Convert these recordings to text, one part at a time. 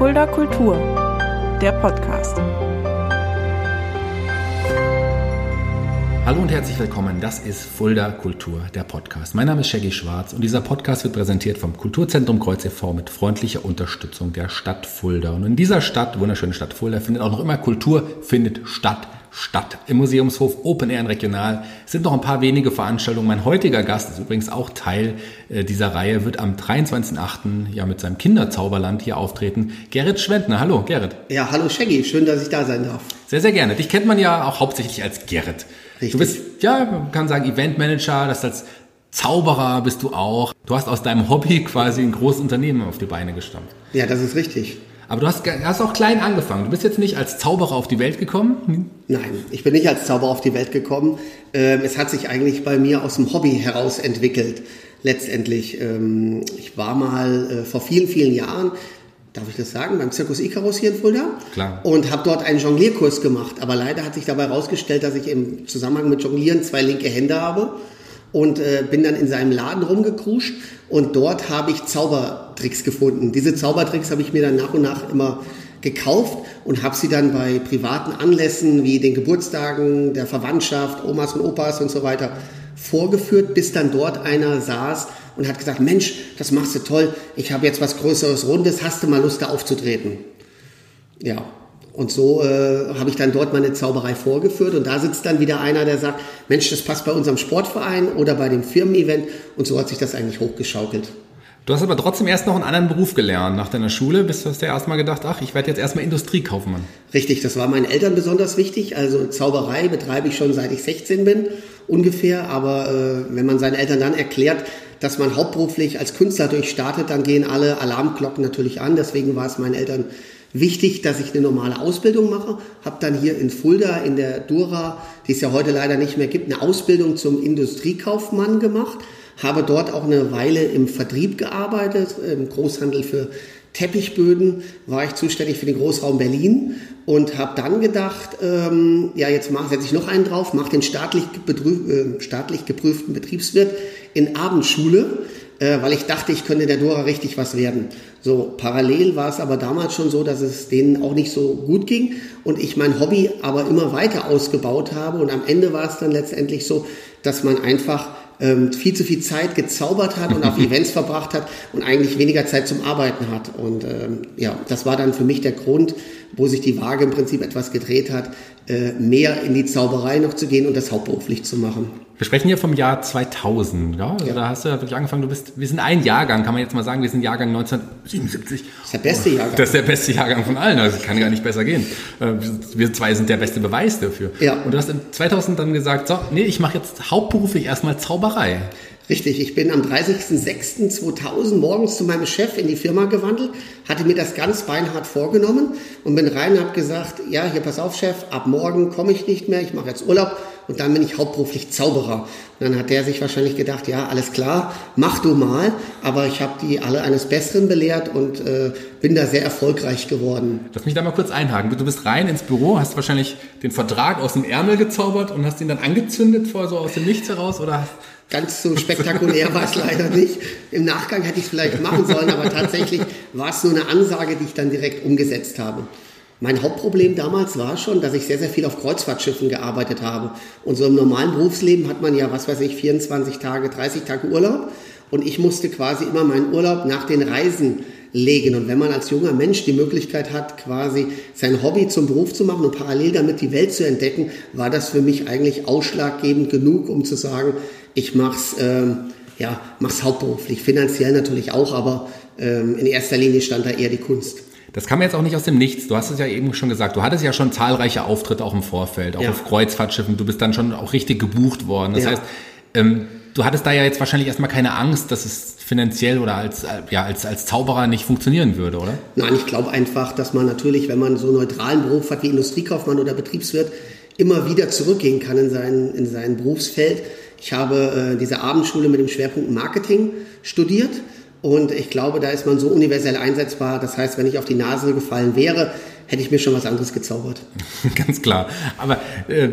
Fulda Kultur, der Podcast. Hallo und herzlich willkommen, das ist Fulda Kultur, der Podcast. Mein Name ist Shaggy Schwarz und dieser Podcast wird präsentiert vom Kulturzentrum Kreuz e.V. mit freundlicher Unterstützung der Stadt Fulda. Und in dieser Stadt, wunderschönen Stadt Fulda, findet auch noch immer Kultur, findet statt. Im Museumshof Open Air und Regional sind noch ein paar wenige Veranstaltungen. Mein heutiger Gast ist übrigens auch Teil dieser Reihe, wird am 23.08. ja mit seinem Kinderzauberland hier auftreten. Gerrit Schwendner, hallo Gerrit. Ja, hallo Shaggy, schön, dass ich da sein darf. Sehr, sehr gerne. Dich kennt man ja auch hauptsächlich als Gerrit. Richtig. Du bist, ja, man kann sagen Eventmanager, das als Zauberer bist du auch. Du hast aus deinem Hobby quasi ein großes Unternehmen auf die Beine gestampft. Ja, das ist richtig. Aber du hast auch klein angefangen. Du bist jetzt nicht als Zauberer auf die Welt gekommen? Nein, ich bin nicht als Zauberer auf die Welt gekommen. Es hat sich eigentlich bei mir aus dem Hobby heraus entwickelt, letztendlich. Ich war mal vor vielen, vielen Jahren, darf ich das sagen, beim Zirkus Icarus hier in Fulda. Klar. Und habe dort einen Jonglierkurs gemacht. Aber leider hat sich dabei herausgestellt, dass ich im Zusammenhang mit Jonglieren zwei linke Hände habe. Und bin dann in seinem Laden rumgekruscht und dort habe ich Zaubertricks gefunden. Diese Zaubertricks habe ich mir dann nach und nach immer gekauft und habe sie dann bei privaten Anlässen wie den Geburtstagen, der Verwandtschaft, Omas und Opas und so weiter vorgeführt, bis dann dort einer saß und hat gesagt, Mensch, das machst du toll, ich habe jetzt was Größeres, Rundes, hast du mal Lust, da aufzutreten? Ja. Und so habe ich dann dort meine Zauberei vorgeführt und da sitzt dann wieder einer, der sagt, Mensch, das passt bei unserem Sportverein oder bei dem Firmenevent und so hat sich das eigentlich hochgeschaukelt. Du hast aber trotzdem erst noch einen anderen Beruf gelernt nach deiner Schule, bist du erstmal gedacht, ach, ich werde jetzt erstmal Industriekaufmann. Richtig, das war meinen Eltern besonders wichtig, also Zauberei betreibe ich schon seit ich 16 bin ungefähr, aber wenn man seinen Eltern dann erklärt, dass man hauptberuflich als Künstler durchstartet, dann gehen alle Alarmglocken natürlich an, deswegen war es meinen Eltern wichtig, dass ich eine normale Ausbildung mache, habe dann hier in Fulda in der Dura, die es ja heute leider nicht mehr gibt, eine Ausbildung zum Industriekaufmann gemacht, habe dort auch eine Weile im Vertrieb gearbeitet, im Großhandel für Teppichböden war ich zuständig für den Großraum Berlin und habe dann gedacht, jetzt setze ich noch einen drauf, mache den staatlich geprüften Betriebswirt in Abendschule, weil ich dachte, ich könnte der Dora richtig was werden. So, parallel war es aber damals schon so, dass es denen auch nicht so gut ging und ich mein Hobby aber immer weiter ausgebaut habe und am Ende war es dann letztendlich so, dass man einfach viel zu viel Zeit gezaubert hat und auf Events verbracht hat und eigentlich weniger Zeit zum Arbeiten hat. Und das war dann für mich der Grund, wo sich die Waage im Prinzip etwas gedreht hat, mehr in die Zauberei noch zu gehen und das hauptberuflich zu machen. Wir sprechen hier vom Jahr 2000, ja? Also ja. Da hast du wirklich angefangen, wir sind ein Jahrgang, kann man jetzt mal sagen, wir sind Jahrgang 1977. Das ist der beste Jahrgang. Das ist der beste Jahrgang von allen, also kann gar nicht besser gehen. Wir zwei sind der beste Beweis dafür. Ja. Und du hast im 2000 dann gesagt, so, nee, ich mache jetzt hauptberuflich erstmal Zauberei. Richtig, ich bin am 30.06.2000 morgens zu meinem Chef in die Firma gewandelt, hatte mir das ganz beinhart vorgenommen und bin rein und habe gesagt, ja, hier pass auf Chef, ab morgen komme ich nicht mehr, ich mache jetzt Urlaub und dann bin ich hauptberuflich Zauberer. Und dann hat der sich wahrscheinlich gedacht, ja, alles klar, mach du mal, aber ich habe die alle eines Besseren belehrt und bin da sehr erfolgreich geworden. Lass mich da mal kurz einhaken. Du bist rein ins Büro, hast wahrscheinlich den Vertrag aus dem Ärmel gezaubert und hast ihn dann angezündet so aus dem Nichts heraus oder... Ganz so spektakulär war es leider nicht. Im Nachgang hätte ich es vielleicht machen sollen, aber tatsächlich war es nur eine Ansage, die ich dann direkt umgesetzt habe. Mein Hauptproblem damals war schon, dass ich sehr, sehr viel auf Kreuzfahrtschiffen gearbeitet habe. Und so im normalen Berufsleben hat man ja, 24 Tage, 30 Tage Urlaub. Und ich musste quasi immer meinen Urlaub nach den Reisen legen. Und wenn man als junger Mensch die Möglichkeit hat, quasi sein Hobby zum Beruf zu machen und parallel damit die Welt zu entdecken, war das für mich eigentlich ausschlaggebend genug, um zu sagen, ich mach's hauptberuflich, finanziell natürlich auch, aber in erster Linie stand da eher die Kunst. Das kam jetzt auch nicht aus dem Nichts. Du hast es ja eben schon gesagt. Du hattest ja schon zahlreiche Auftritte auch im Vorfeld, auch auf Kreuzfahrtschiffen. Du bist dann schon auch richtig gebucht worden. Das heißt, du hattest da ja jetzt wahrscheinlich erstmal keine Angst, dass es finanziell oder als Zauberer nicht funktionieren würde, oder? Nein, ich glaube einfach, dass man natürlich, wenn man so einen neutralen Beruf hat wie Industriekaufmann oder Betriebswirt, immer wieder zurückgehen kann in sein Berufsfeld. Ich habe diese Abendschule mit dem Schwerpunkt Marketing studiert und ich glaube, da ist man so universell einsetzbar. Das heißt, wenn ich auf die Nase gefallen wäre, hätte ich mir schon was anderes gezaubert. Ganz klar. Aber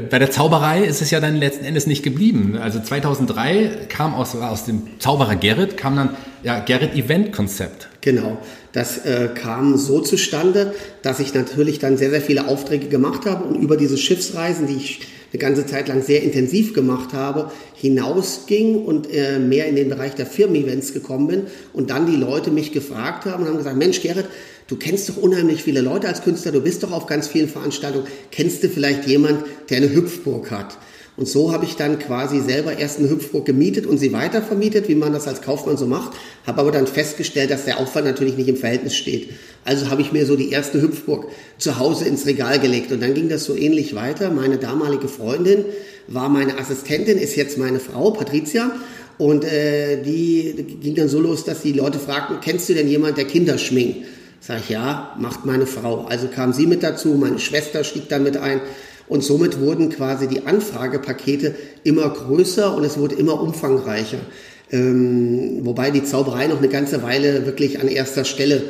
bei der Zauberei ist es ja dann letzten Endes nicht geblieben. Also 2003 kam aus dem Zauberer Gerrit, kam dann ja, Gerrit-Event-Konzept. Genau, das kam so zustande, dass ich natürlich dann sehr, sehr viele Aufträge gemacht habe und über diese Schiffsreisen, die ich eine ganze Zeit lang sehr intensiv gemacht habe, hinausging und mehr in den Bereich der Firmen-Events gekommen bin und dann die Leute mich gefragt haben und haben gesagt, Mensch Gerrit, du kennst doch unheimlich viele Leute als Künstler, du bist doch auf ganz vielen Veranstaltungen, kennst du vielleicht jemand, der eine Hüpfburg hat? Und so habe ich dann quasi selber erst eine Hüpfburg gemietet und sie weitervermietet, wie man das als Kaufmann so macht, habe aber dann festgestellt, dass der Aufwand natürlich nicht im Verhältnis steht. Also habe ich mir so die erste Hüpfburg zu Hause ins Regal gelegt und dann ging das so ähnlich weiter. Meine damalige Freundin war meine Assistentin, ist jetzt meine Frau, Patricia, und die ging dann so los, dass die Leute fragten, kennst du denn jemanden, der Kinder schminkt? Sag ich, ja, macht meine Frau. Also kam sie mit dazu, meine Schwester stieg dann mit ein. Und somit wurden quasi die Anfragepakete immer größer und es wurde immer umfangreicher. Wobei die Zauberei noch eine ganze Weile wirklich an erster Stelle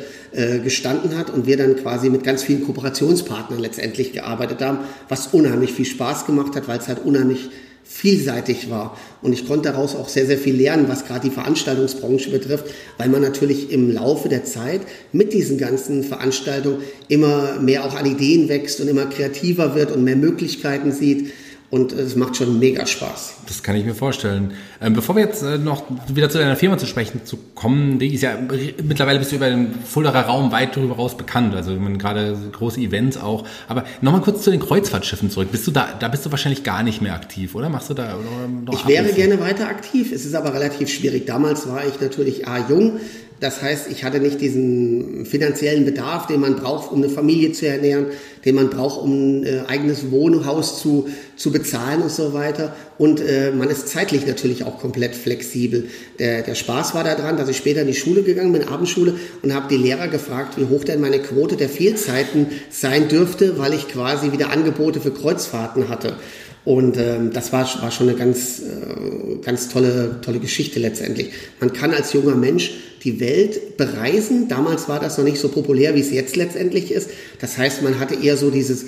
gestanden hat und wir dann quasi mit ganz vielen Kooperationspartnern letztendlich gearbeitet haben, was unheimlich viel Spaß gemacht hat, weil es halt unheimlich vielseitig war. Und ich konnte daraus auch sehr, sehr viel lernen, was gerade die Veranstaltungsbranche betrifft, weil man natürlich im Laufe der Zeit mit diesen ganzen Veranstaltungen immer mehr auch an Ideen wächst und immer kreativer wird und mehr Möglichkeiten sieht. Und es macht schon mega Spaß. Das kann ich mir vorstellen. Bevor wir jetzt noch wieder zu deiner Firma zu sprechen zu kommen, die ist ja mittlerweile bist du über den Fuldaer Raum weit darüber raus bekannt. Also gerade große Events auch. Aber nochmal kurz zu den Kreuzfahrtschiffen zurück. Bist du da bist du wahrscheinlich gar nicht mehr aktiv, oder? Machst du da noch Ich wäre gerne weiter aktiv. Es ist aber relativ schwierig. Damals war ich natürlich jung. Das heißt, ich hatte nicht diesen finanziellen Bedarf, den man braucht, um eine Familie zu ernähren, den man braucht, um ein eigenes Wohnhaus zu bezahlen und so weiter. Und man ist zeitlich natürlich auch komplett flexibel. Der Spaß war daran, dass ich später in die Schule gegangen bin, Abendschule, und habe die Lehrer gefragt, wie hoch denn meine Quote der Fehlzeiten sein dürfte, weil ich quasi wieder Angebote für Kreuzfahrten hatte. Und das war schon eine ganz tolle Geschichte letztendlich. Man kann als junger Mensch die Welt bereisen. Damals war das noch nicht so populär, wie es jetzt letztendlich ist. Das heißt, man hatte eher so dieses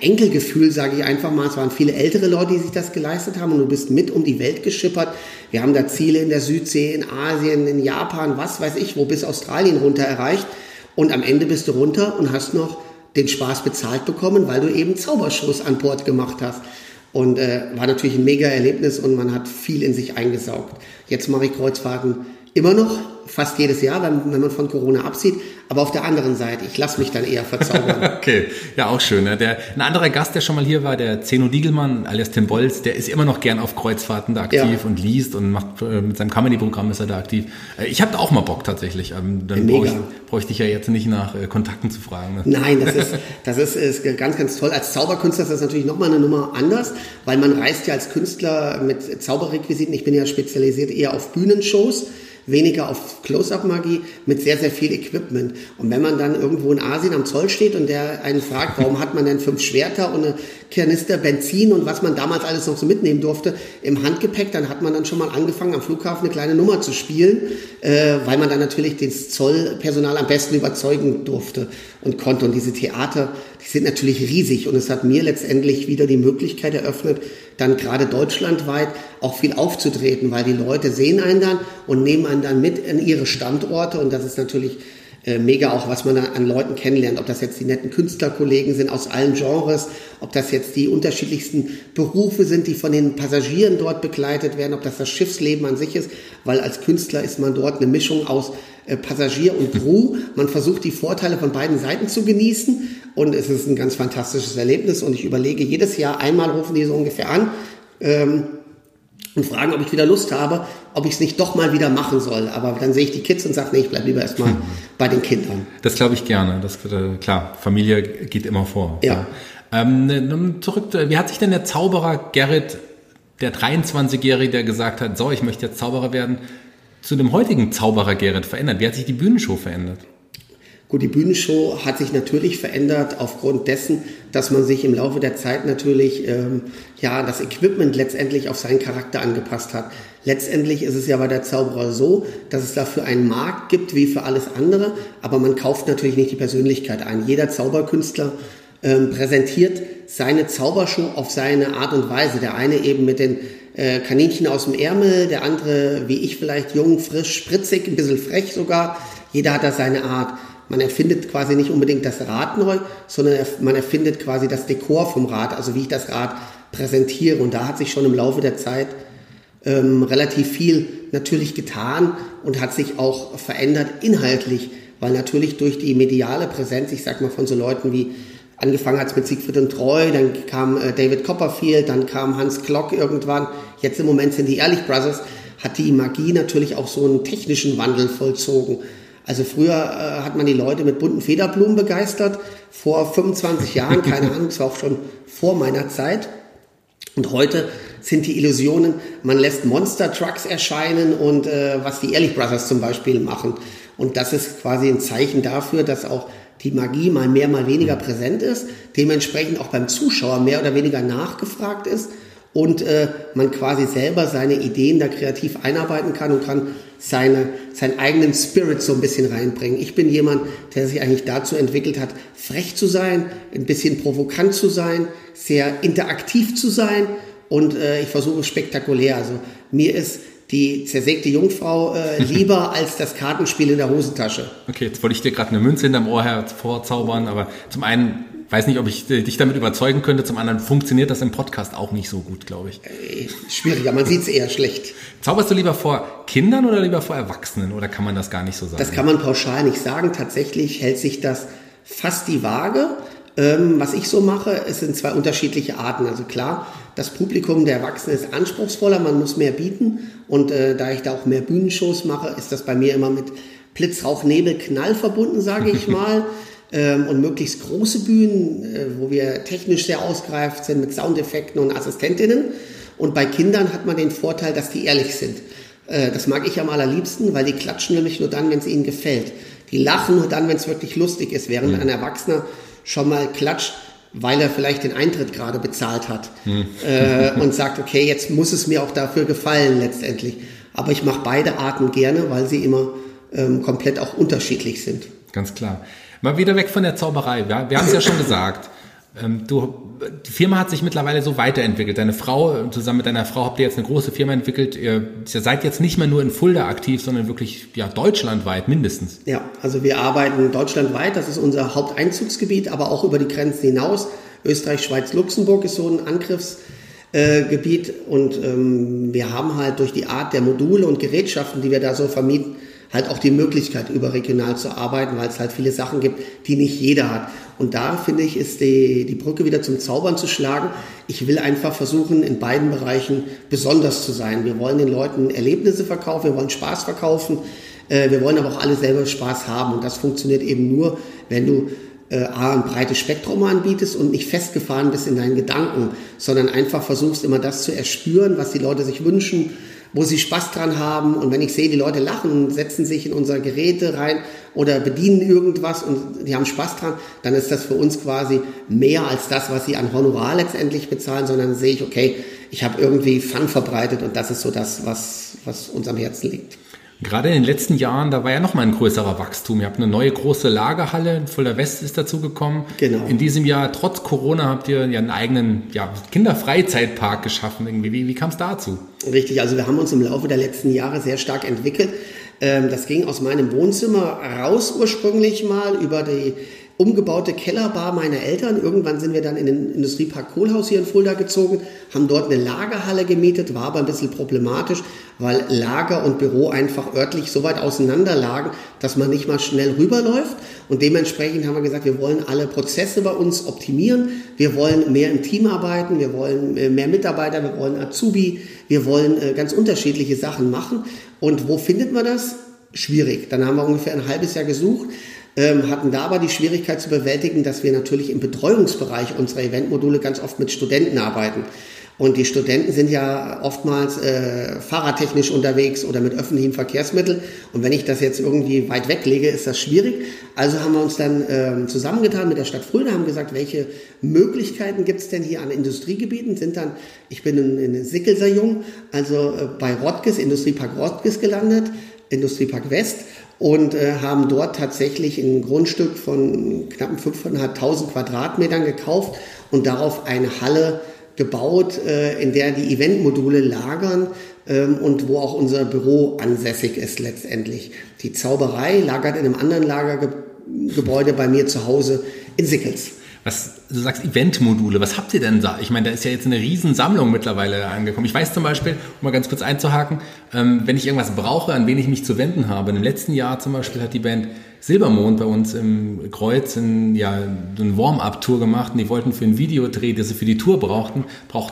Enkelgefühl, sage ich einfach mal. Es waren viele ältere Leute, die sich das geleistet haben. Und du bist mit um die Welt geschippert. Wir haben da Ziele in der Südsee, in Asien, in Japan, was weiß ich, wo bis Australien runter erreicht. Und am Ende bist du runter und hast noch den Spaß bezahlt bekommen, weil du eben Zaubershows an Bord gemacht hast. Und war natürlich ein mega Erlebnis und man hat viel in sich eingesaugt. Jetzt mache ich Kreuzfahrten immer noch, fast jedes Jahr, wenn man von Corona absieht. Aber auf der anderen Seite, ich lasse mich dann eher verzaubern. Okay, ja, auch schön. Ne? Ein anderer Gast, der schon mal hier war, der Zeno Diegelmann, alias Tim Bolz, der ist immer noch gern auf Kreuzfahrten da aktiv und liest und macht mit seinem Comedy-Programm ist er da aktiv. Ich habe da auch mal Bock tatsächlich. Dann bräuchte ich ja jetzt nicht nach Kontakten zu fragen. Ne? Nein, das ist ganz, ganz toll. Als Zauberkünstler ist das natürlich nochmal eine Nummer anders, weil man reist ja als Künstler mit Zauberrequisiten. Ich bin ja spezialisiert eher auf Bühnenshows, weniger auf Close-Up-Magie mit sehr, sehr viel Equipment. Und wenn man dann irgendwo in Asien am Zoll steht und der einen fragt, warum hat man denn 5 Schwerter und eine Kanister Benzin und was man damals alles noch so mitnehmen durfte im Handgepäck, dann hat man dann schon mal angefangen, am Flughafen eine kleine Nummer zu spielen, weil man dann natürlich das Zollpersonal am besten überzeugen durfte und konnte. Und diese Theater, die sind natürlich riesig und es hat mir letztendlich wieder die Möglichkeit eröffnet, dann gerade deutschlandweit auch viel aufzutreten, weil die Leute sehen einen dann und nehmen einen dann mit in ihre Standorte und das ist natürlich mega auch, was man an Leuten kennenlernt, ob das jetzt die netten Künstlerkollegen sind aus allen Genres, ob das jetzt die unterschiedlichsten Berufe sind, die von den Passagieren dort begleitet werden, ob das Schiffsleben an sich ist, weil als Künstler ist man dort eine Mischung aus Passagier und Crew. Man versucht die Vorteile von beiden Seiten zu genießen und es ist ein ganz fantastisches Erlebnis und ich überlege jedes Jahr, einmal rufen die so ungefähr an, und fragen, ob ich wieder Lust habe, ob ich es nicht doch mal wieder machen soll. Aber dann sehe ich die Kids und sage, nee, ich bleibe lieber erstmal bei den Kindern. Das glaube ich gerne. Das, klar, Familie geht immer vor. Ja. Zurück, wie hat sich denn der Zauberer Gerrit, der 23-Jährige, der gesagt hat, so, ich möchte jetzt Zauberer werden, zu dem heutigen Zauberer Gerrit verändert? Wie hat sich die Bühnenshow verändert? Gut, die Bühnenshow hat sich natürlich verändert aufgrund dessen, dass man sich im Laufe der Zeit natürlich das Equipment letztendlich auf seinen Charakter angepasst hat. Letztendlich ist es ja bei der Zauberer so, dass es dafür einen Markt gibt wie für alles andere, aber man kauft natürlich nicht die Persönlichkeit ein. Jeder Zauberkünstler präsentiert seine Zaubershow auf seine Art und Weise. Der eine eben mit den Kaninchen aus dem Ärmel, der andere, wie ich vielleicht, jung, frisch, spritzig, ein bisschen frech sogar. Jeder hat da seine Art. Man erfindet quasi nicht unbedingt das Rad neu, sondern man erfindet quasi das Dekor vom Rad, also wie ich das Rad präsentiere. Und da hat sich schon im Laufe der Zeit relativ viel natürlich getan und hat sich auch verändert inhaltlich, weil natürlich durch die mediale Präsenz, ich sag mal von so Leuten wie, angefangen hat es mit Siegfried und Roy, dann kam David Copperfield, dann kam Hans Klok irgendwann, jetzt im Moment sind die Ehrlich Brothers, hat die Magie natürlich auch so einen technischen Wandel vollzogen. Also früher hat man die Leute mit bunten Federblumen begeistert, vor 25 Jahren, keine Ahnung, es war auch schon vor meiner Zeit. Und heute sind die Illusionen, man lässt Monster-Trucks erscheinen und was die Ehrlich Brothers zum Beispiel machen. Und das ist quasi ein Zeichen dafür, dass auch die Magie mal mehr, mal weniger präsent ist, dementsprechend auch beim Zuschauer mehr oder weniger nachgefragt ist und man quasi selber seine Ideen da kreativ einarbeiten kann und kann seinen eigenen Spirit so ein bisschen reinbringen. Ich bin jemand, der sich eigentlich dazu entwickelt hat, frech zu sein, ein bisschen provokant zu sein, sehr interaktiv zu sein und ich versuche spektakulär. Also mir ist die zersägte Jungfrau lieber als das Kartenspiel in der Hosentasche. Okay, jetzt wollte ich dir gerade eine Münze hinterm Ohr hervorzaubern, aber zum einen weiß nicht, ob ich dich damit überzeugen könnte, zum anderen funktioniert das im Podcast auch nicht so gut, glaube ich. Schwieriger, man sieht es eher schlecht. Zauberst du lieber vor Kindern oder lieber vor Erwachsenen oder kann man das gar nicht so sagen? Das kann man pauschal nicht sagen. Tatsächlich hält sich das fast die Waage. Was ich so mache, es sind zwei unterschiedliche Arten. Also klar, das Publikum der Erwachsenen ist anspruchsvoller, man muss mehr bieten und da ich da auch mehr Bühnenshows mache, ist das bei mir immer mit Blitz, Rauch, Nebel, Knall verbunden, sage ich mal. Und möglichst große Bühnen, wo wir technisch sehr ausgereift sind mit Soundeffekten und Assistentinnen. Und bei Kindern hat man den Vorteil, dass die ehrlich sind. Das mag ich am allerliebsten, weil die klatschen nämlich nur dann, wenn es ihnen gefällt. Die lachen nur dann, wenn es wirklich lustig ist, während ein Erwachsener schon mal klatscht, weil er vielleicht den Eintritt gerade bezahlt hat und sagt, okay, jetzt muss es mir auch dafür gefallen letztendlich. Aber ich mache beide Arten gerne, weil sie immer komplett auch unterschiedlich sind. Ganz klar. Mal wieder weg von der Zauberei. Wir haben es ja schon gesagt. Die Firma hat sich mittlerweile so weiterentwickelt. Deine Frau, zusammen mit deiner Frau habt ihr jetzt eine große Firma entwickelt. Ihr seid jetzt nicht mehr nur in Fulda aktiv, sondern wirklich ja deutschlandweit mindestens. Ja, also wir arbeiten deutschlandweit. Das ist unser Haupteinzugsgebiet, aber auch über die Grenzen hinaus. Österreich, Schweiz, Luxemburg ist so ein Angriffsgebiet. Und wir haben halt durch die Art der Module und Gerätschaften, die wir da so vermieten, halt auch die Möglichkeit, überregional zu arbeiten, weil es halt viele Sachen gibt, die nicht jeder hat. Und da, finde ich, ist die Brücke wieder zum Zaubern zu schlagen. Ich will einfach versuchen, in beiden Bereichen besonders zu sein. Wir wollen den Leuten Erlebnisse verkaufen, wir wollen Spaß verkaufen, wir wollen aber auch alle selber Spaß haben. Und das funktioniert eben nur, wenn du ein breites Spektrum anbietest und nicht festgefahren bist in deinen Gedanken, sondern einfach versuchst, immer das zu erspüren, was die Leute sich wünschen, wo sie Spaß dran haben. Und wenn ich sehe, die Leute lachen, setzen sich in unsere Geräte rein oder bedienen irgendwas und die haben Spaß dran, dann ist das für uns quasi mehr als das, was sie an Honorar letztendlich bezahlen, sondern sehe ich, okay, ich habe irgendwie Fun verbreitet und das ist so das, was uns am Herzen liegt. Gerade in den letzten Jahren, da war ja nochmal ein größerer Wachstum. Ihr habt eine neue große Lagerhalle, in Fulda West ist dazugekommen. Genau. In diesem Jahr, trotz Corona, habt ihr ja einen eigenen Kinderfreizeitpark geschaffen. Wie kam es dazu? Richtig, also wir haben uns im Laufe der letzten Jahre sehr stark entwickelt. Das ging aus meinem Wohnzimmer raus ursprünglich mal über die umgebaute Kellerbar meiner Eltern. Irgendwann sind wir dann in den Industriepark Kohlhaus hier in Fulda gezogen, haben dort eine Lagerhalle gemietet, war aber ein bisschen problematisch, weil Lager und Büro einfach örtlich so weit auseinander lagen, dass man nicht mal schnell rüberläuft. Und dementsprechend haben wir gesagt, wir wollen alle Prozesse bei uns optimieren, wir wollen mehr im Team arbeiten, wir wollen mehr Mitarbeiter, wir wollen Azubi, wir wollen ganz unterschiedliche Sachen machen. Und wo findet man das? Schwierig. Dann haben wir ungefähr ein halbes Jahr gesucht, hatten da aber die Schwierigkeit zu bewältigen, dass wir natürlich im Betreuungsbereich unserer Eventmodule ganz oft mit Studenten arbeiten. Und die Studenten sind ja oftmals fahrradtechnisch unterwegs oder mit öffentlichen Verkehrsmitteln. Und wenn ich das jetzt irgendwie weit weglege, ist das schwierig. Also haben wir uns dann zusammengetan mit der Stadt Fulda, haben gesagt, welche Möglichkeiten gibt es denn hier an Industriegebieten? Sind dann, ich bin in Sickelser Jung, also bei Rottges, Industriepark Rottges gelandet, Industriepark West. und haben dort tatsächlich ein Grundstück von knapp 5.500 Quadratmetern gekauft und darauf eine Halle gebaut, in der die Eventmodule lagern und wo auch unser Büro ansässig ist letztendlich. Die Zauberei lagert in einem anderen Lagergebäude bei mir zu Hause in Sickels. Was, du sagst Eventmodule, was habt ihr denn da? Ich meine, da ist ja jetzt eine Riesensammlung mittlerweile angekommen. Ich weiß zum Beispiel, um mal ganz kurz einzuhaken, wenn ich irgendwas brauche, an wen ich mich zu wenden habe. Im letzten Jahr zum Beispiel hat die Band Silbermond bei uns im Kreuz eine Warm-Up-Tour gemacht und die wollten für ein Videodreh, das sie für die Tour brauchten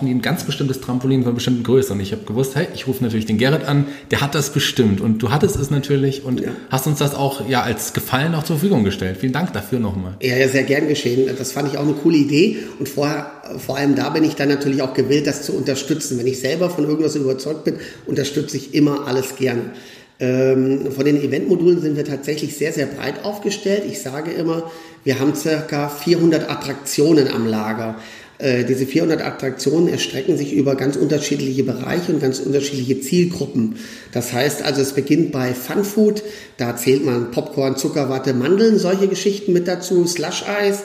die ein ganz bestimmtes Trampolin von bestimmten Größen. Und ich habe gewusst, hey, ich rufe natürlich den Gerrit an, der hat das bestimmt. Und du hattest es natürlich und hast uns das auch als Gefallen auch zur Verfügung gestellt. Vielen Dank dafür nochmal. Ja, sehr gern geschehen. Das fand ich auch eine coole Idee und vor allem da bin ich dann natürlich auch gewillt, das zu unterstützen. Wenn ich selber von irgendwas überzeugt bin, unterstütze ich immer alles gerne. Von den Eventmodulen sind wir tatsächlich sehr, sehr breit aufgestellt. Ich sage immer, wir haben ca. 400 Attraktionen am Lager. Diese 400 Attraktionen erstrecken sich über ganz unterschiedliche Bereiche und ganz unterschiedliche Zielgruppen. Das heißt also, es beginnt bei Funfood, da zählt man Popcorn, Zuckerwatte, Mandeln, solche Geschichten mit dazu, Slush-Eis.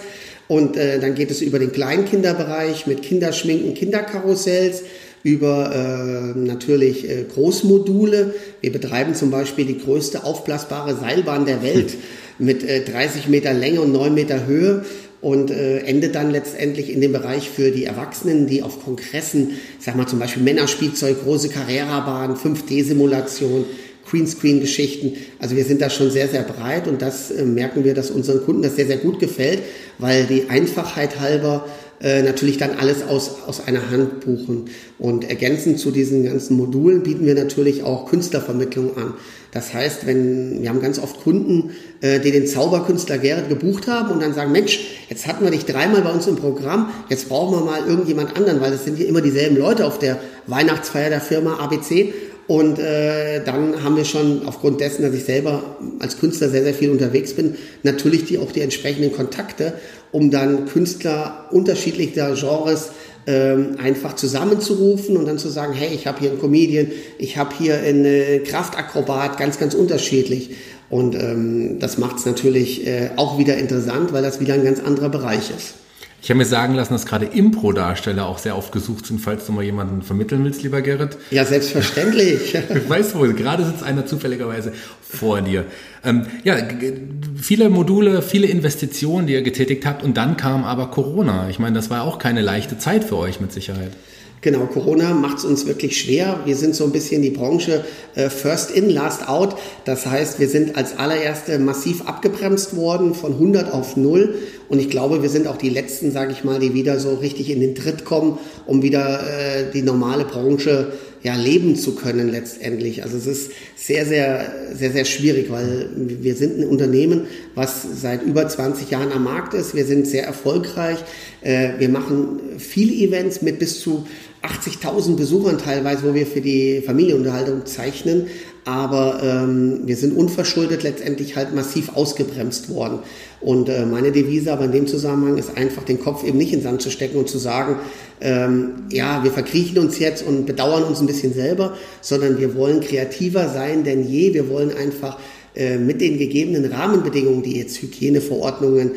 Und dann geht es über den Kleinkinderbereich mit Kinderschminken, Kinderkarussells, über natürlich Großmodule. Wir betreiben zum Beispiel die größte aufblasbare Seilbahn der Welt mit 30 Meter Länge und 9 Meter Höhe und endet dann letztendlich in dem Bereich für die Erwachsenen, die auf Kongressen, sag mal zum Beispiel Männerspielzeug, große Carrera-Bahn, 5D-Simulation, Greenscreen-Geschichten. Also wir sind da schon sehr, sehr breit und das merken wir, dass unseren Kunden das sehr, sehr gut gefällt, weil die Einfachheit halber natürlich dann alles aus einer Hand buchen. Und ergänzend zu diesen ganzen Modulen bieten wir natürlich auch Künstlervermittlung an. Das heißt, wir haben ganz oft Kunden, die den Zauberkünstler Gerrit gebucht haben und dann sagen, Mensch, jetzt hatten wir dich dreimal bei uns im Programm, jetzt brauchen wir mal irgendjemand anderen, weil es sind hier immer dieselben Leute auf der Weihnachtsfeier der Firma ABC. Und dann haben wir schon aufgrund dessen, dass ich selber als Künstler sehr, sehr viel unterwegs bin, natürlich auch die entsprechenden Kontakte, um dann Künstler unterschiedlicher Genres einfach zusammenzurufen und dann zu sagen, hey, ich habe hier einen Comedian, ich habe hier einen Kraftakrobat, ganz, ganz unterschiedlich. Und das macht es natürlich auch wieder interessant, weil das wieder ein ganz anderer Bereich ist. Ich habe mir sagen lassen, dass gerade Impro-Darsteller auch sehr oft gesucht sind, falls du mal jemanden vermitteln willst, lieber Gerrit. Ja, selbstverständlich. Ich weiß wohl, gerade sitzt einer zufälligerweise vor dir. Viele Module, viele Investitionen, die ihr getätigt habt und dann kam aber Corona. Ich meine, das war auch keine leichte Zeit für euch mit Sicherheit. Genau, Corona macht es uns wirklich schwer. Wir sind so ein bisschen die Branche first in, last out. Das heißt, wir sind als allererste massiv abgebremst worden von 100 auf 0. Und ich glaube, wir sind auch die Letzten, sage ich mal, die wieder so richtig in den Tritt kommen, um wieder die normale Branche leben zu können letztendlich. Also es ist sehr, sehr, sehr, sehr schwierig, weil wir sind ein Unternehmen, was seit über 20 Jahren am Markt ist. Wir sind sehr erfolgreich. Wir machen viele Events mit bis zu 80.000 Besuchern teilweise, wo wir für die Familienunterhaltung zeichnen. Aber wir sind unverschuldet letztendlich halt massiv ausgebremst worden. Und meine Devise aber in dem Zusammenhang ist einfach, den Kopf eben nicht in den Sand zu stecken und zu sagen, wir verkriechen uns jetzt und bedauern uns ein bisschen selber, sondern wir wollen kreativer sein denn je. Wir wollen einfach mit den gegebenen Rahmenbedingungen, die jetzt Hygieneverordnungen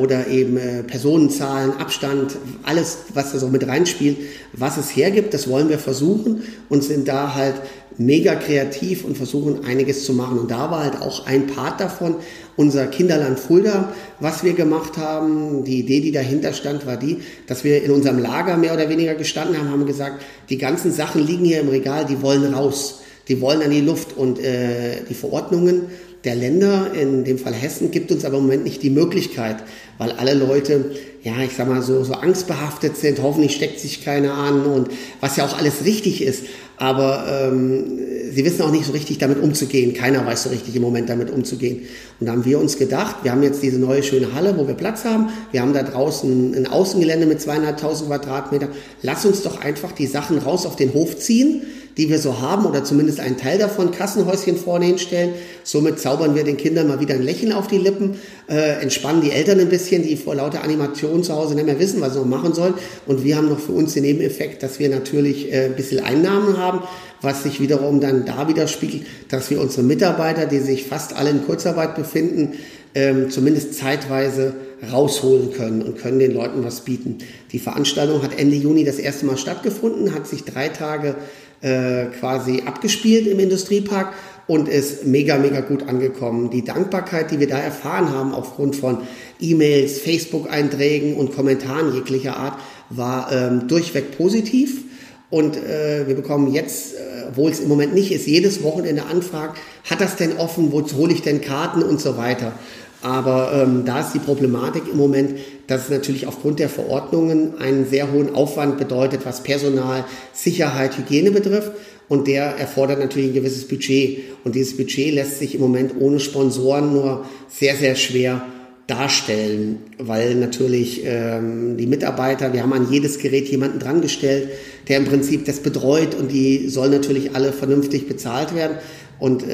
oder eben Personenzahlen, Abstand, alles, was da so mit reinspielt, was es hergibt, das wollen wir versuchen und sind da halt mega kreativ und versuchen einiges zu machen. Und da war halt auch ein Part davon, unser Kinderland Fulda, was wir gemacht haben. Die Idee, die dahinter stand, war die, dass wir in unserem Lager mehr oder weniger gestanden haben, haben gesagt, die ganzen Sachen liegen hier im Regal, die wollen raus. Die wollen an die Luft und die Verordnungen der Länder, in dem Fall Hessen, gibt uns aber im Moment nicht die Möglichkeit, weil alle Leute, so angstbehaftet sind, hoffentlich steckt sich keiner an und was ja auch alles richtig ist, aber sie wissen auch nicht so richtig damit umzugehen, keiner weiß so richtig im Moment damit umzugehen. Und da haben wir uns gedacht, wir haben jetzt diese neue schöne Halle, wo wir Platz haben, wir haben da draußen ein Außengelände mit 2.500 Quadratmeter, lass uns doch einfach die Sachen raus auf den Hof ziehen, die wir so haben oder zumindest einen Teil davon, Kassenhäuschen vorne hinstellen. Somit zaubern wir den Kindern mal wieder ein Lächeln auf die Lippen, entspannen die Eltern ein bisschen, die vor lauter Animationen zu Hause nicht mehr wissen, was sie noch machen sollen. Und wir haben noch für uns den Nebeneffekt, dass wir natürlich ein bisschen Einnahmen haben, was sich wiederum dann da widerspiegelt, dass wir unsere Mitarbeiter, die sich fast alle in Kurzarbeit befinden, zumindest zeitweise rausholen können und können den Leuten was bieten. Die Veranstaltung hat Ende Juni das erste Mal stattgefunden, hat sich 3 Tage quasi abgespielt im Industriepark und ist mega, mega gut angekommen. Die Dankbarkeit, die wir da erfahren haben aufgrund von E-Mails, Facebook-Einträgen und Kommentaren jeglicher Art, war durchweg positiv. Und wir bekommen jetzt, obwohl es im Moment nicht ist, jedes Wochenende Anfragen, hat das denn offen, wo hole ich denn Karten und so weiter. Aber da ist die Problematik im Moment, dass es natürlich aufgrund der Verordnungen einen sehr hohen Aufwand bedeutet, was Personal, Sicherheit, Hygiene betrifft. Und der erfordert natürlich ein gewisses Budget. Und dieses Budget lässt sich im Moment ohne Sponsoren nur sehr, sehr schwer darstellen, weil natürlich die Mitarbeiter, wir haben an jedes Gerät jemanden dran gestellt, der im Prinzip das betreut und die sollen natürlich alle vernünftig bezahlt werden. Und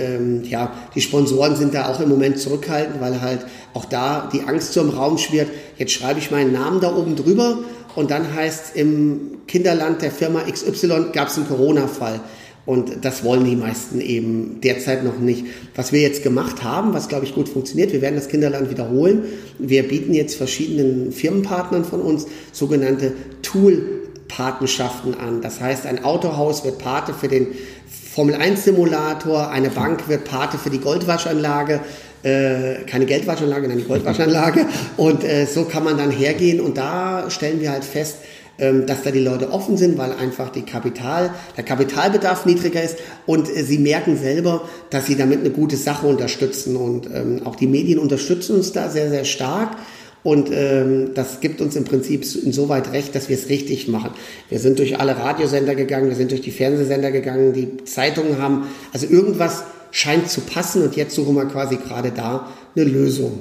ja, die Sponsoren sind da auch im Moment zurückhaltend, weil halt auch da die Angst so im Raum schwirrt, jetzt schreibe ich meinen Namen da oben drüber und dann heißt im Kinderland der Firma XY gab es einen Corona-Fall. Und das wollen die meisten eben derzeit noch nicht. Was wir jetzt gemacht haben, was, glaube ich, gut funktioniert, wir werden das Kinderland wiederholen. Wir bieten jetzt verschiedenen Firmenpartnern von uns sogenannte Tool-Patenschaften an. Das heißt, ein Autohaus wird Pate für den Formel-1-Simulator, eine Bank wird Pate für die Goldwaschanlage, keine Geldwaschanlage, nein, die Goldwaschanlage. Und so kann man dann hergehen und da stellen wir halt fest, dass da die Leute offen sind, weil einfach der Kapitalbedarf niedriger ist und sie merken selber, dass sie damit eine gute Sache unterstützen und auch die Medien unterstützen uns da sehr, sehr stark und das gibt uns im Prinzip insoweit recht, dass wir es richtig machen. Wir sind durch alle Radiosender gegangen, wir sind durch die Fernsehsender gegangen, die Zeitungen haben, also irgendwas scheint zu passen und jetzt suchen wir quasi gerade da eine Lösung.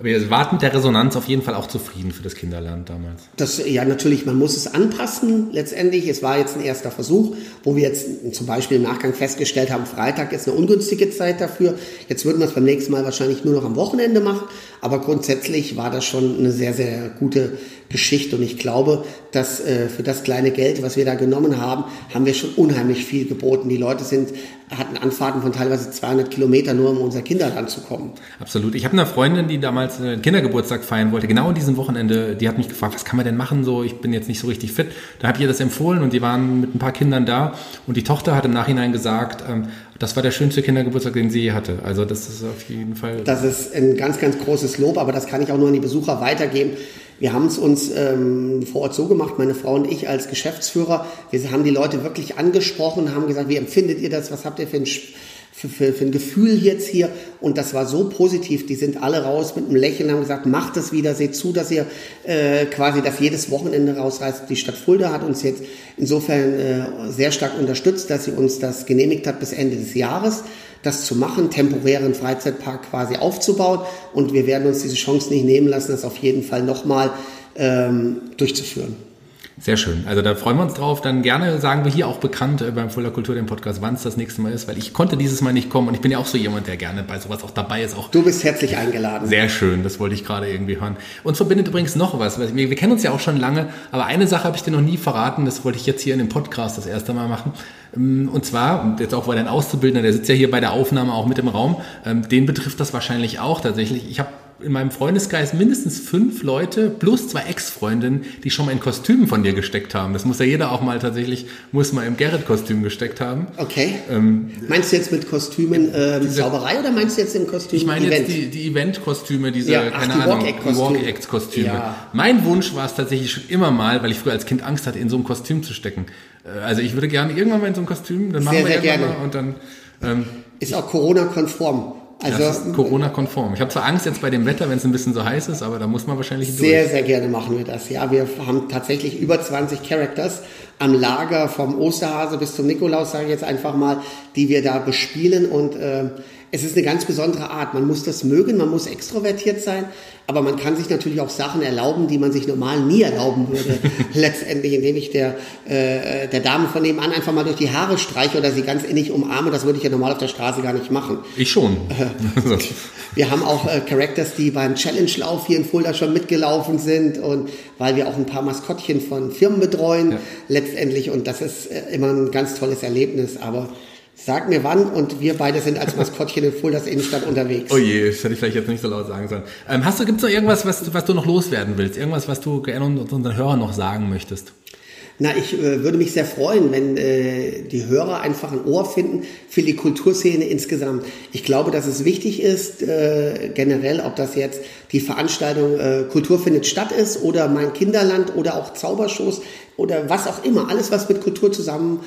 Aber ihr wart mit der Resonanz auf jeden Fall auch zufrieden für das Kinderland damals. Das, ja, natürlich, man muss es anpassen letztendlich. Es war jetzt ein erster Versuch, wo wir jetzt zum Beispiel im Nachgang festgestellt haben, Freitag ist eine ungünstige Zeit dafür. Jetzt würden wir es beim nächsten Mal wahrscheinlich nur noch am Wochenende machen. Aber grundsätzlich war das schon eine sehr, sehr gute Geschichte. Und ich glaube, dass für das kleine Geld, was wir da genommen haben, haben wir schon unheimlich viel geboten. Die Leute hatten Anfahrten von teilweise 200 Kilometern, nur um unser Kinderland zu kommen. Absolut. Ich habe eine Freundin, die damals einen Kindergeburtstag feiern wollte, genau an diesem Wochenende, die hat mich gefragt, was kann man denn machen, so, ich bin jetzt nicht so richtig fit. Da habe ich ihr das empfohlen und die waren mit ein paar Kindern da und die Tochter hat im Nachhinein gesagt, das war der schönste Kindergeburtstag, den sie je hatte. Also das ist auf jeden Fall... Das ist ein ganz, ganz großes Lob, aber das kann ich auch nur an die Besucher weitergeben. Wir haben es uns vor Ort so gemacht, meine Frau und ich als Geschäftsführer, wir haben die Leute wirklich angesprochen, haben gesagt, wie empfindet ihr das, was habt ihr für ein Gefühl jetzt hier? Und das war so positiv, die sind alle raus mit einem Lächeln, haben gesagt, macht es wieder, seht zu, dass ihr quasi das jedes Wochenende rausreißt. Die Stadt Fulda hat uns jetzt insofern sehr stark unterstützt, dass sie uns das genehmigt hat bis Ende des Jahres, das zu machen, temporären Freizeitpark quasi aufzubauen und wir werden uns diese Chance nicht nehmen lassen, das auf jeden Fall nochmal durchzuführen. Sehr schön. Also da freuen wir uns drauf. Dann gerne sagen wir hier auch bekannt beim Fulda Kultur, dem Podcast, wann es das nächste Mal ist, weil ich konnte dieses Mal nicht kommen und ich bin ja auch so jemand, der gerne bei sowas auch dabei ist. Auch du bist herzlich eingeladen. Sehr schön, das wollte ich gerade irgendwie hören. Uns verbindet übrigens noch was. Wir kennen uns ja auch schon lange, aber eine Sache habe ich dir noch nie verraten, das wollte ich jetzt hier in dem Podcast das erste Mal machen. Und zwar, und jetzt auch bei deinem Auszubildenden, der sitzt ja hier bei der Aufnahme auch mit im Raum, den betrifft das wahrscheinlich auch tatsächlich. Ich habe in meinem Freundeskreis mindestens 5 Leute plus 2 Ex-Freundinnen, die schon mal in Kostümen von dir gesteckt haben. Das muss ja jeder auch mal tatsächlich, muss mal im Gerrit-Kostüm gesteckt haben. Okay. Meinst du jetzt mit Kostümen Zauberei oder meinst du jetzt im Kostüm? Ich meine jetzt die Event-Kostüme, diese, ja, Walk-Act-Kostüme. Ja. Mein Wunsch war es tatsächlich schon immer mal, weil ich früher als Kind Angst hatte, in so ein Kostüm zu stecken. Also ich würde gerne irgendwann mal in so ein Kostüm, dann machen wir irgendwann mal und dann... ist auch Corona-konform. Also, das ist Corona-konform. Ich habe zwar Angst jetzt bei dem Wetter, wenn es ein bisschen so heiß ist, aber da muss man wahrscheinlich durch. Sehr, sehr gerne machen wir das. Ja, wir haben tatsächlich über 20 Characters am Lager, vom Osterhase bis zum Nikolaus, sage ich jetzt einfach mal, die wir da bespielen und es ist eine ganz besondere Art. Man muss das mögen, man muss extrovertiert sein, aber man kann sich natürlich auch Sachen erlauben, die man sich normal nie erlauben würde. Letztendlich, indem ich der Dame von nebenan einfach mal durch die Haare streiche oder sie ganz innig umarme. Das würde ich ja normal auf der Straße gar nicht machen. Ich schon. Wir haben auch Characters, die beim Challenge-Lauf hier in Fulda schon mitgelaufen sind, und weil wir auch ein paar Maskottchen von Firmen betreuen, ja, letztendlich. Und das ist immer ein ganz tolles Erlebnis, aber... Sag mir wann, und wir beide sind als Maskottchen in Fuldas Innenstadt unterwegs. Oh je, das hätte ich vielleicht jetzt nicht so laut sagen sollen. Gibt's noch irgendwas, was du noch loswerden willst? Irgendwas, was du gerne unseren Hörern noch sagen möchtest? Na, ich würde mich sehr freuen, wenn die Hörer einfach ein Ohr finden für die Kulturszene insgesamt. Ich glaube, dass es wichtig ist, generell, ob das jetzt die Veranstaltung Kultur findet statt ist oder Mein Kinderland oder auch Zaubershows oder was auch immer, alles, was mit Kultur zusammenhängt,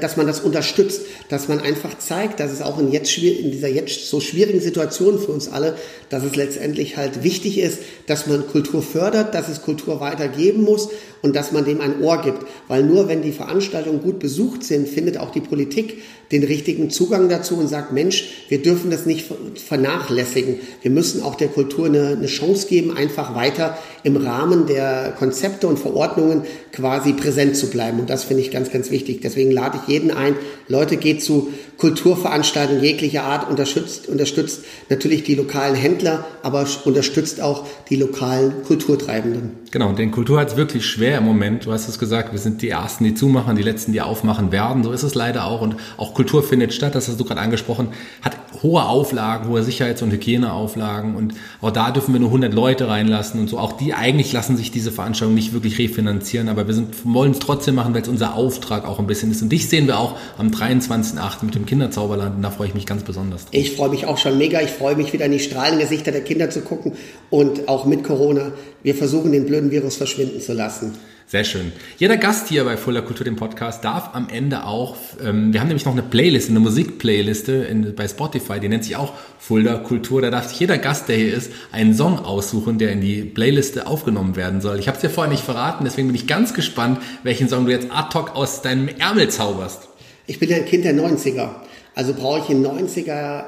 dass man das unterstützt, dass man einfach zeigt, dass es auch in dieser jetzt so schwierigen Situation für uns alle, dass es letztendlich halt wichtig ist, dass man Kultur fördert, dass es Kultur weitergeben muss und dass man dem ein Ohr gibt. Weil nur wenn die Veranstaltungen gut besucht sind, findet auch die Politik den richtigen Zugang dazu und sagt, Mensch, wir dürfen das nicht vernachlässigen. Wir müssen auch der Kultur eine Chance geben, einfach weiter im Rahmen der Konzepte und Verordnungen quasi präsent zu bleiben. Und das finde ich ganz, ganz wichtig. Deswegen lade ich jeden ein, Leute, geht zu Kulturveranstaltungen jeglicher Art, unterstützt natürlich die lokalen Händler, aber unterstützt auch die lokalen Kulturtreibenden. Genau, denn Kultur hat es wirklich schwer im Moment. Du hast es gesagt, wir sind die Ersten, die zumachen, die Letzten, die aufmachen werden. So ist es leider auch. Und auch Kultur findet statt, das hast du gerade angesprochen, hat hohe Auflagen, hohe Sicherheits- und Hygieneauflagen, und auch da dürfen wir nur 100 Leute reinlassen und so. Auch die, eigentlich lassen sich diese Veranstaltungen nicht wirklich refinanzieren, aber wir wollen es trotzdem machen, weil es unser Auftrag auch ein bisschen ist. Und dich sehen wir auch am 23.8. mit dem Kinderzauberland, und da freue ich mich ganz besonders drauf. Ich freue mich auch schon mega, ich freue mich wieder in die strahlenden Gesichter der Kinder zu gucken, und auch mit Corona, wir versuchen den blöden Virus verschwinden zu lassen. Sehr schön. Jeder Gast hier bei Fulda Kultur, dem Podcast, darf am Ende auch, wir haben nämlich noch eine Playlist, eine Musikplayliste bei Spotify, die nennt sich auch Fulda Kultur. Da darf sich jeder Gast, der hier ist, einen Song aussuchen, der in die Playliste aufgenommen werden soll. Ich habe es dir vorher nicht verraten, deswegen bin ich ganz gespannt, welchen Song du jetzt ad hoc aus deinem Ärmel zauberst. Ich bin ja ein Kind der 90er, also brauche ich einen 90er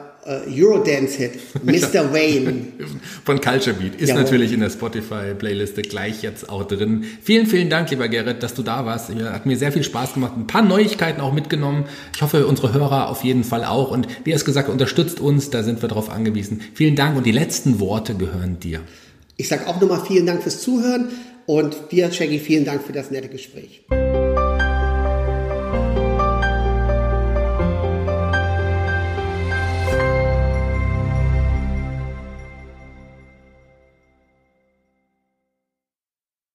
Eurodance-Hit, Mr. Wayne. Von Culture Beat. Ist jawohl, natürlich in der Spotify-Playliste gleich jetzt auch drin. Vielen, vielen Dank, lieber Gerrit, dass du da warst. Hat mir sehr viel Spaß gemacht. Ein paar Neuigkeiten auch mitgenommen. Ich hoffe, unsere Hörer auf jeden Fall auch. Und wie er es gesagt, unterstützt uns. Da sind wir drauf angewiesen. Vielen Dank. Und die letzten Worte gehören dir. Ich sage auch nochmal vielen Dank fürs Zuhören. Und dir, Shaggy, vielen Dank für das nette Gespräch.